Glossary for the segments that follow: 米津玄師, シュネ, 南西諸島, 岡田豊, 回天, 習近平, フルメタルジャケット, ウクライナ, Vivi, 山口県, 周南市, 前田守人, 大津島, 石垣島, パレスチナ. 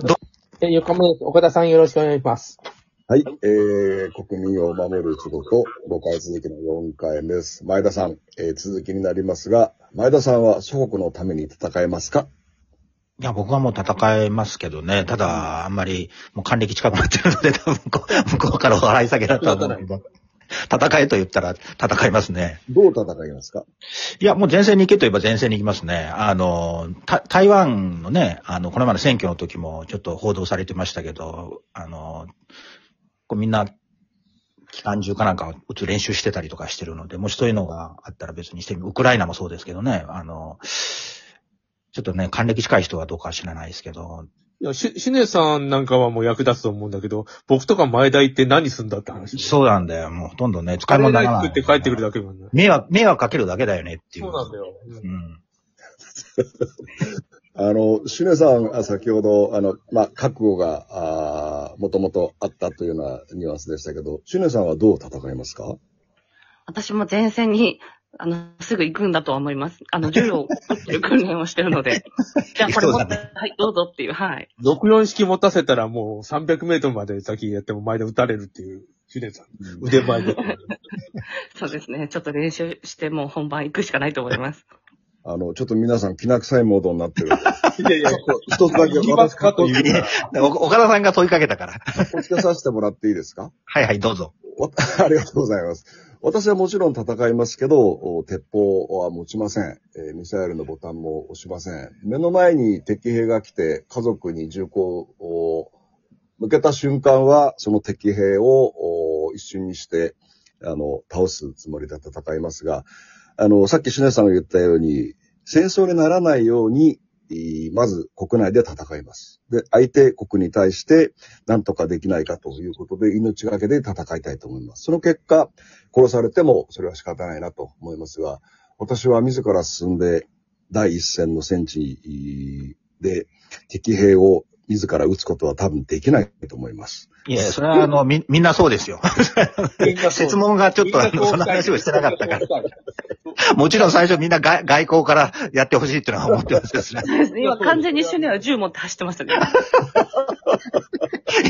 横目です。岡田さんよろしくお願いします。はい、国民を守る仕事、5回続きの4回目です。前田さん、続きになりますが、前田さんは祖国のために戦えますか？いや、僕はもう戦えますけどね。ただ、あんまり、もう還暦近くなってるので、多分向こうから笑い下げだったと思うので、戦えと言ったら戦いますね。どう戦いますか？いや、もう前線に行けと言えば前線に行きますね。台湾のね、この前の選挙の時もちょっと報道されてましたけど、こうみんな、機関銃かなんか撃つ練習してたりとかしてるので、もしそういうのがあったら別にしてみる。ウクライナもそうですけどね、ちょっとね、還暦近い人はどうか知らないですけど。いや、シネさんなんかはもう役立つと思うんだけど、僕とか前田行って何すんだって話。そうなんだよ。もうほとんどね、使い物にならない。作って帰ってくるだけもね。迷惑かけるだけだよねっていう。そうなんだよ。うん。シネさんは先ほど、覚悟が、もともとあったというようなニュアンスでしたけど、シネさんはどう戦いますか？私も前線に、すぐ行くんだと思います。銃を持ってる訓練をしてるので。じゃあこれ持って、ね、はい、どうぞっていう、はい。64式持たせたらもう300メートルまで先やっても前で撃たれるっていう、シネさん。腕前で。そうですね。ちょっと練習してもう本番行くしかないと思います。ちょっと皆さん、きな臭いモードになってる。いやいや、一つだけ言いますかという。岡田さんが問いかけたから。お付けさせてもらっていいですか？はいはい、どうぞ。ありがとうございます。私はもちろん戦いますけど、鉄砲は持ちません。ミサイルのボタンも押しません。目の前に敵兵が来て家族に銃口を向けた瞬間は、その敵兵を一瞬にして、倒すつもりで戦いますが、さっきシネさんが言ったように、戦争にならないように、まず国内で戦います。で、相手国に対して何とかできないかということで命がけで戦いたいと思います。その結果、殺されてもそれは仕方ないなと思いますが、私は自ら進んで第一線の戦地で敵兵を自ら撃つことは多分できないと思います。いや、それはみんなそうですよ。質問がちょっとその話をしてなかったから。もちろん最初みんな外交からやってほしいってのは思ってますですね。今完全にシュネは銃持って走ってましたね。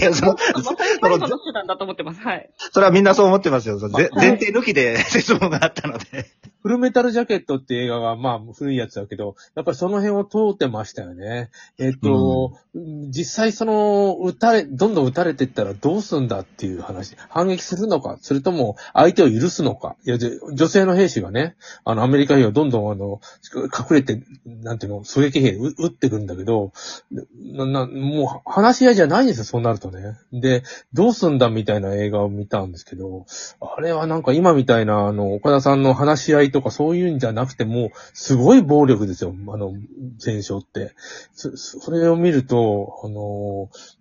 いや、その手段だと思ってます。はい。それはみんなそう思ってますよ。前提抜きで質問があったので。フルメタルジャケットって映画が古いやつだけど、やっぱりその辺を通ってましたよね。実際どんどん撃たれていったらどうすんだっていう話。反撃するのか、それとも相手を許すのか。いや、女性の兵士がね、アメリカ兵はどんどん隠れて、なんていうの、狙撃兵撃ってくんだけど、もう話し合いじゃないんですよ、そうなるとね。で、どうすんだみたいな映画を見たんですけど、あれはなんか今みたいな、岡田さんの話し合いとかそういうんじゃなくても、すごい暴力ですよ、前哨って。それを見ると、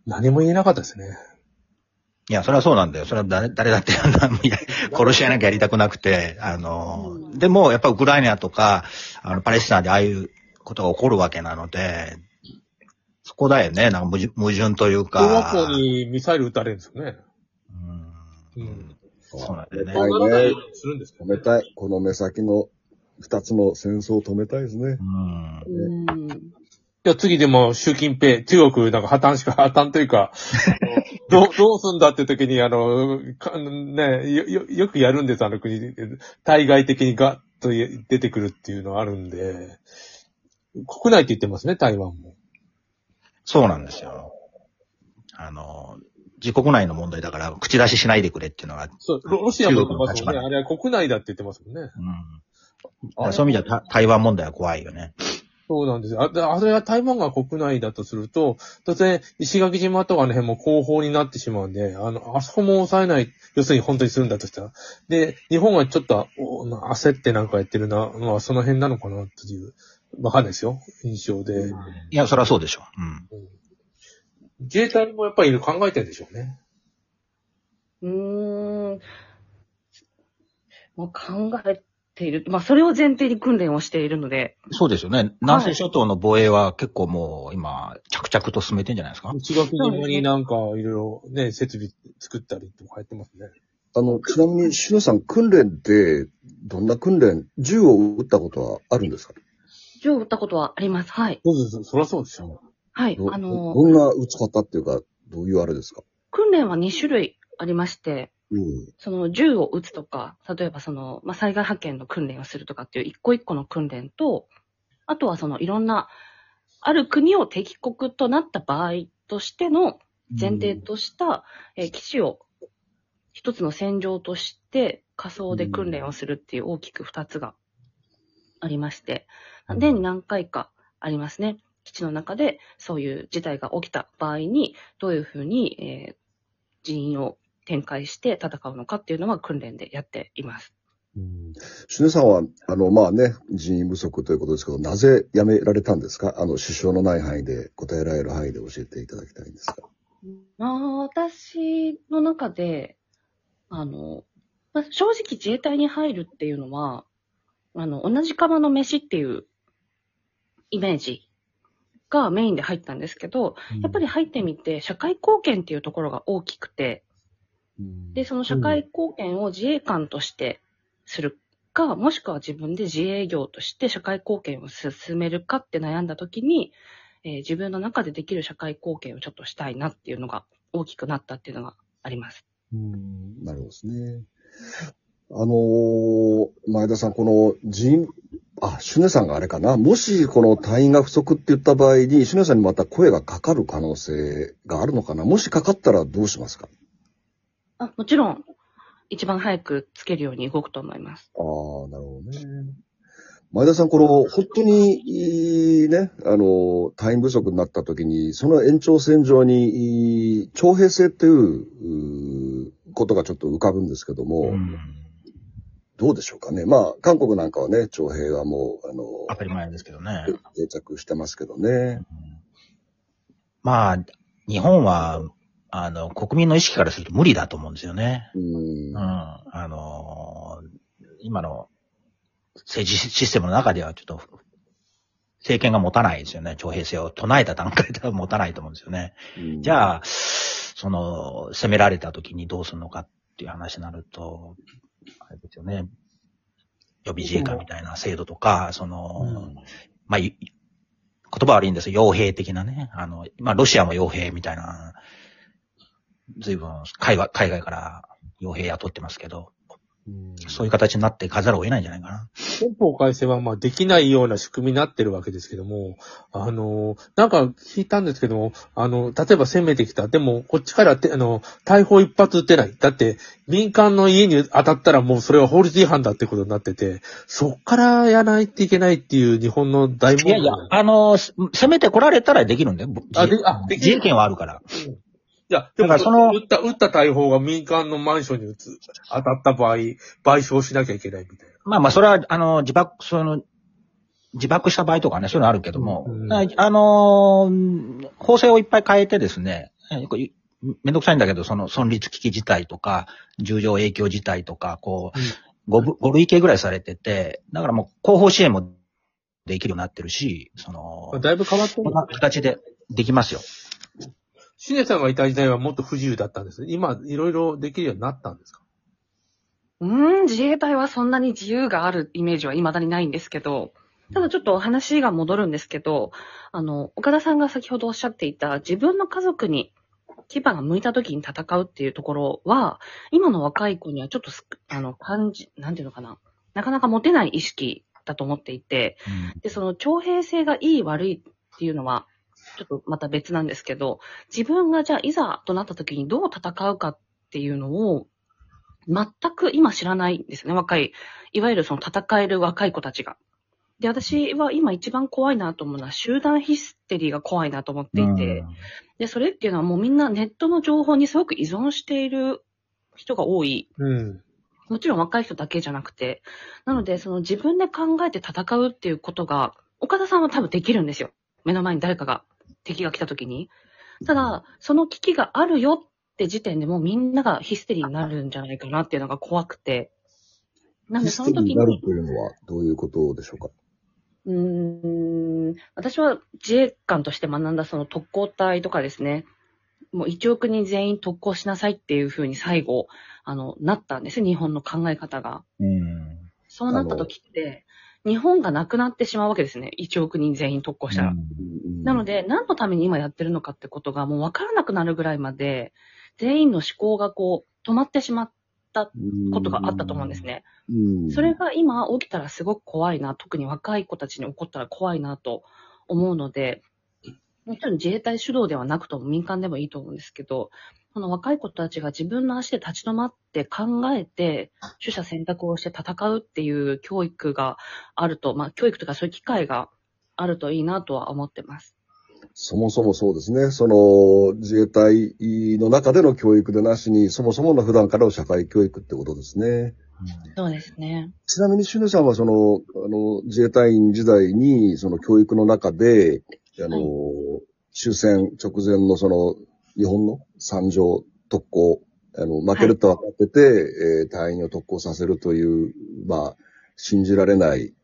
何も言えなかったですね。いや、それはそうなんだよ。それは誰だって、殺し合いなんかやりたくなくて、でも、やっぱウクライナとか、パレスチナでああいうことが起こるわけなので、そこだよね、なんか矛盾というか。小学校にミサイル撃たれるんですよね。そうなんだよね。止めたい。この目先の二つの戦争を止めたいですね。じゃあ次でも習近平、中国なんか破綻というか、どうすんだって時によくやるんです、国。対外的にガッと出てくるっていうのがあるんで、国内って言ってますね、台湾も。そうなんですよ。自国内の問題だから口出ししないでくれっていうのが。そう、ロシアも言ってますもんね。あれは国内だって言ってますもんね。そういう意味では台湾問題は怖いよね。そうなんですよ。あれは台湾が国内だとすると、当然、石垣島とかの辺も後方になってしまうんで、あそこも抑えない、要するに本当にするんだとしたら。で、日本がちょっと焦ってなんかやってるな、その辺なのかなっていう、わかんないですよ、印象で。いや、そりゃそうでしょう。自衛隊もやっぱり考えてるんでしょうね。もう考えている。それを前提に訓練をしているので。そうですよね。南西諸島の防衛は結構もう今、着々と進めてんじゃないですか。石垣島になんかいろいろね、設備作ったりとかやってますね。ちなみに、シノさん、訓練って、どんな訓練、銃を撃ったことはあるんですか？銃を撃ったことはあります。はい。そうです。そりゃそうですよ。はい。どんな打ち方っていうか、どういうあれですか？訓練は2種類ありまして、うん、その銃を撃つとか、例えばその、まあ、災害派遣の訓練をするとかっていう一個一個の訓練と、あとはそのいろんな、ある国を敵国となった場合としての前提とした、うん、基地を一つの戦場として仮想で訓練をするっていう大きく2つがありまして、うん、年に何回かありますね。基地の中でそういう事態が起きた場合にどういうふうに、人員を展開して戦うのかっていうのは訓練でやっています。シュネさんはまあね、人員不足ということですけど、なぜ辞められたんですか？支障のない範囲で、答えられる範囲で教えていただきたいんですが。私の中で正直自衛隊に入るっていうのは同じ釜の飯っていうイメージがメインで入ったんですけど、やっぱり入ってみて社会貢献っていうところが大きくて、でその社会貢献を自衛官としてするか、もしくは自分で自営業として社会貢献を進めるかって悩んだ時に、自分の中でできる社会貢献をちょっとしたいなっていうのが大きくなったっていうのがあります。なるほどですね。前田さん、このシュネさんがあれかな、もしこの隊員が不足って言った場合に、シュネさんにまた声がかかる可能性があるのかな。もしかかったらどうしますか？もちろん、一番早くつけるように動くと思います。なるほどね。前田さん、本当に、ね、隊員不足になった時に、その延長線上に、徴兵制っていうことがちょっと浮かぶんですけども、どうでしょうかね。まあ、韓国なんかはね、徴兵はもう、当たり前ですけどね。定着してますけどね。まあ、日本は、国民の意識からすると無理だと思うんですよね。今の政治システムの中ではちょっと、政権が持たないですよね。徴兵制を唱えた段階では持たないと思うんですよね。じゃあ、攻められた時にどうするのかっていう話になると、あれですよね。予備自衛官みたいな制度とか、まあ、言葉悪いんですよ。傭兵的なね。まあ、ロシアも傭兵みたいな、随分海外から傭兵雇ってますけど、そういう形になってかざるを得ないんじゃないかな。憲法改正はまあできないような仕組みになってるわけですけども、なんか聞いたんですけども、例えば攻めてきた。でも、こっちから大砲一発撃てない。だって、民間の家に当たったらもうそれは法律違反だってことになってて、そっからやらないといけないっていう日本の大問題。いやいや、攻めてこられたらできるんだよ。自衛権はあるから。いや、でも、撃った大砲が民間のマンションに当たった場合、賠償しなきゃいけないみたいな。まあまあ、それは、自爆した場合とかね、そういうのあるけども、法制をいっぱい変えてですね、めんどくさいんだけど、存立危機事態とか、重要影響事態とか、5類型ぐらいされてて、だからもう、後方支援もできるようになってるし、だいぶ変わってる。こんな形でできますよ。シュネさんがいた時代はもっと不自由だったんです。今、いろいろできるようになったんですか？自衛隊はそんなに自由があるイメージは未だにないんですけど、ただちょっと話が戻るんですけど、岡田さんが先ほどおっしゃっていた自分の家族に牙が向いた時に戦うっていうところは、今の若い子にはちょっと、なんていうのかな、なかなか持てない意識だと思っていて、で、その徴兵制がいい悪いっていうのは、ちょっとまた別なんですけど、自分がじゃあいざとなった時にどう戦うかっていうのを全く今知らないんですね。いわゆるその戦える若い子たちが。で、私は今一番怖いなと思うのは集団ヒステリーが怖いなと思っていて、で、それっていうのはもうみんなネットの情報にすごく依存している人が多い。もちろん若い人だけじゃなくて。なので、その自分で考えて戦うっていうことが、岡田さんは多分できるんですよ。目の前に誰かが。敵が来た時に。ただ、その危機があるよって時点でもうみんながヒステリーになるんじゃないかなっていうのが怖くて。なんでその時に。ヒステリーになるというのはどういうことでしょうか？私は自衛官として学んだその特攻隊とかですね。もう1億人全員特攻しなさいっていうふうに最後、なったんです。日本の考え方が。そうなった時って、日本がなくなってしまうわけですね。1億人全員特攻したら。なので、何のために今やってるのかってことがもう分からなくなるぐらいまで、全員の思考がこう、止まってしまったことがあったと思うんですね。それが今起きたらすごく怖いな、特に若い子たちに起こったら怖いなと思うので、もちろん自衛隊主導ではなくとも民間でもいいと思うんですけど、この若い子たちが自分の足で立ち止まって考えて、取捨選択をして戦うっていう教育があると、教育とかそういう機会があるといいなとは思ってます。そもそもそうですね。その自衛隊の中での教育でなしに、そもそもの普段からの社会教育ってことですね。そうですね。ちなみにしゅねさんはその、自衛隊員時代に、その教育の中で、終戦直前のその、日本の惨状特攻、負けると分かってて、隊員を特攻させるという、信じられない、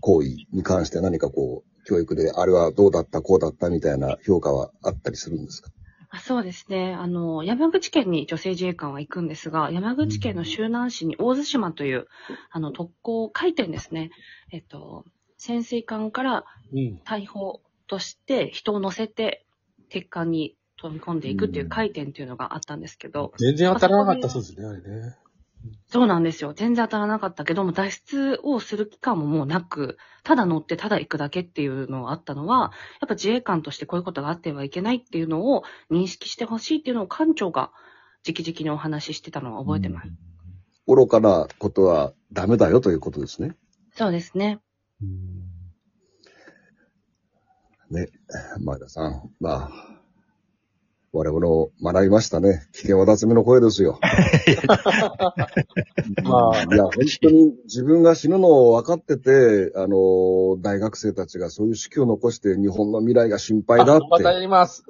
行為に関して何かこう、教育で、あれはどうだった、こうだったみたいな評価はあったりするんですか？そうですね。山口県に女性自衛官は行くんですが、山口県の周南市に大津島という、特攻回転ですね。潜水艦から大砲として人を乗せて、鉄艦に飛び込んでいくっていう回転っていうのがあったんですけど。全然当たらなかったそうですね、あれね。そうなんですよ。全然当たらなかったけども、脱出をする期間ももうなく、ただ乗ってただ行くだけっていうのがあったのは、やっぱ自衛官としてこういうことがあってはいけないっていうのを認識してほしいっていうのを艦長が直々にお話ししてたのを覚えてます。愚かなことはダメだよということですね。そうですね。ね、前田さん、我々を学びましたね。危険は脱身の声ですよ。いや、本当に自分が死ぬのを分かってて、大学生たちがそういう手記を残して日本の未来が心配だって。またやります。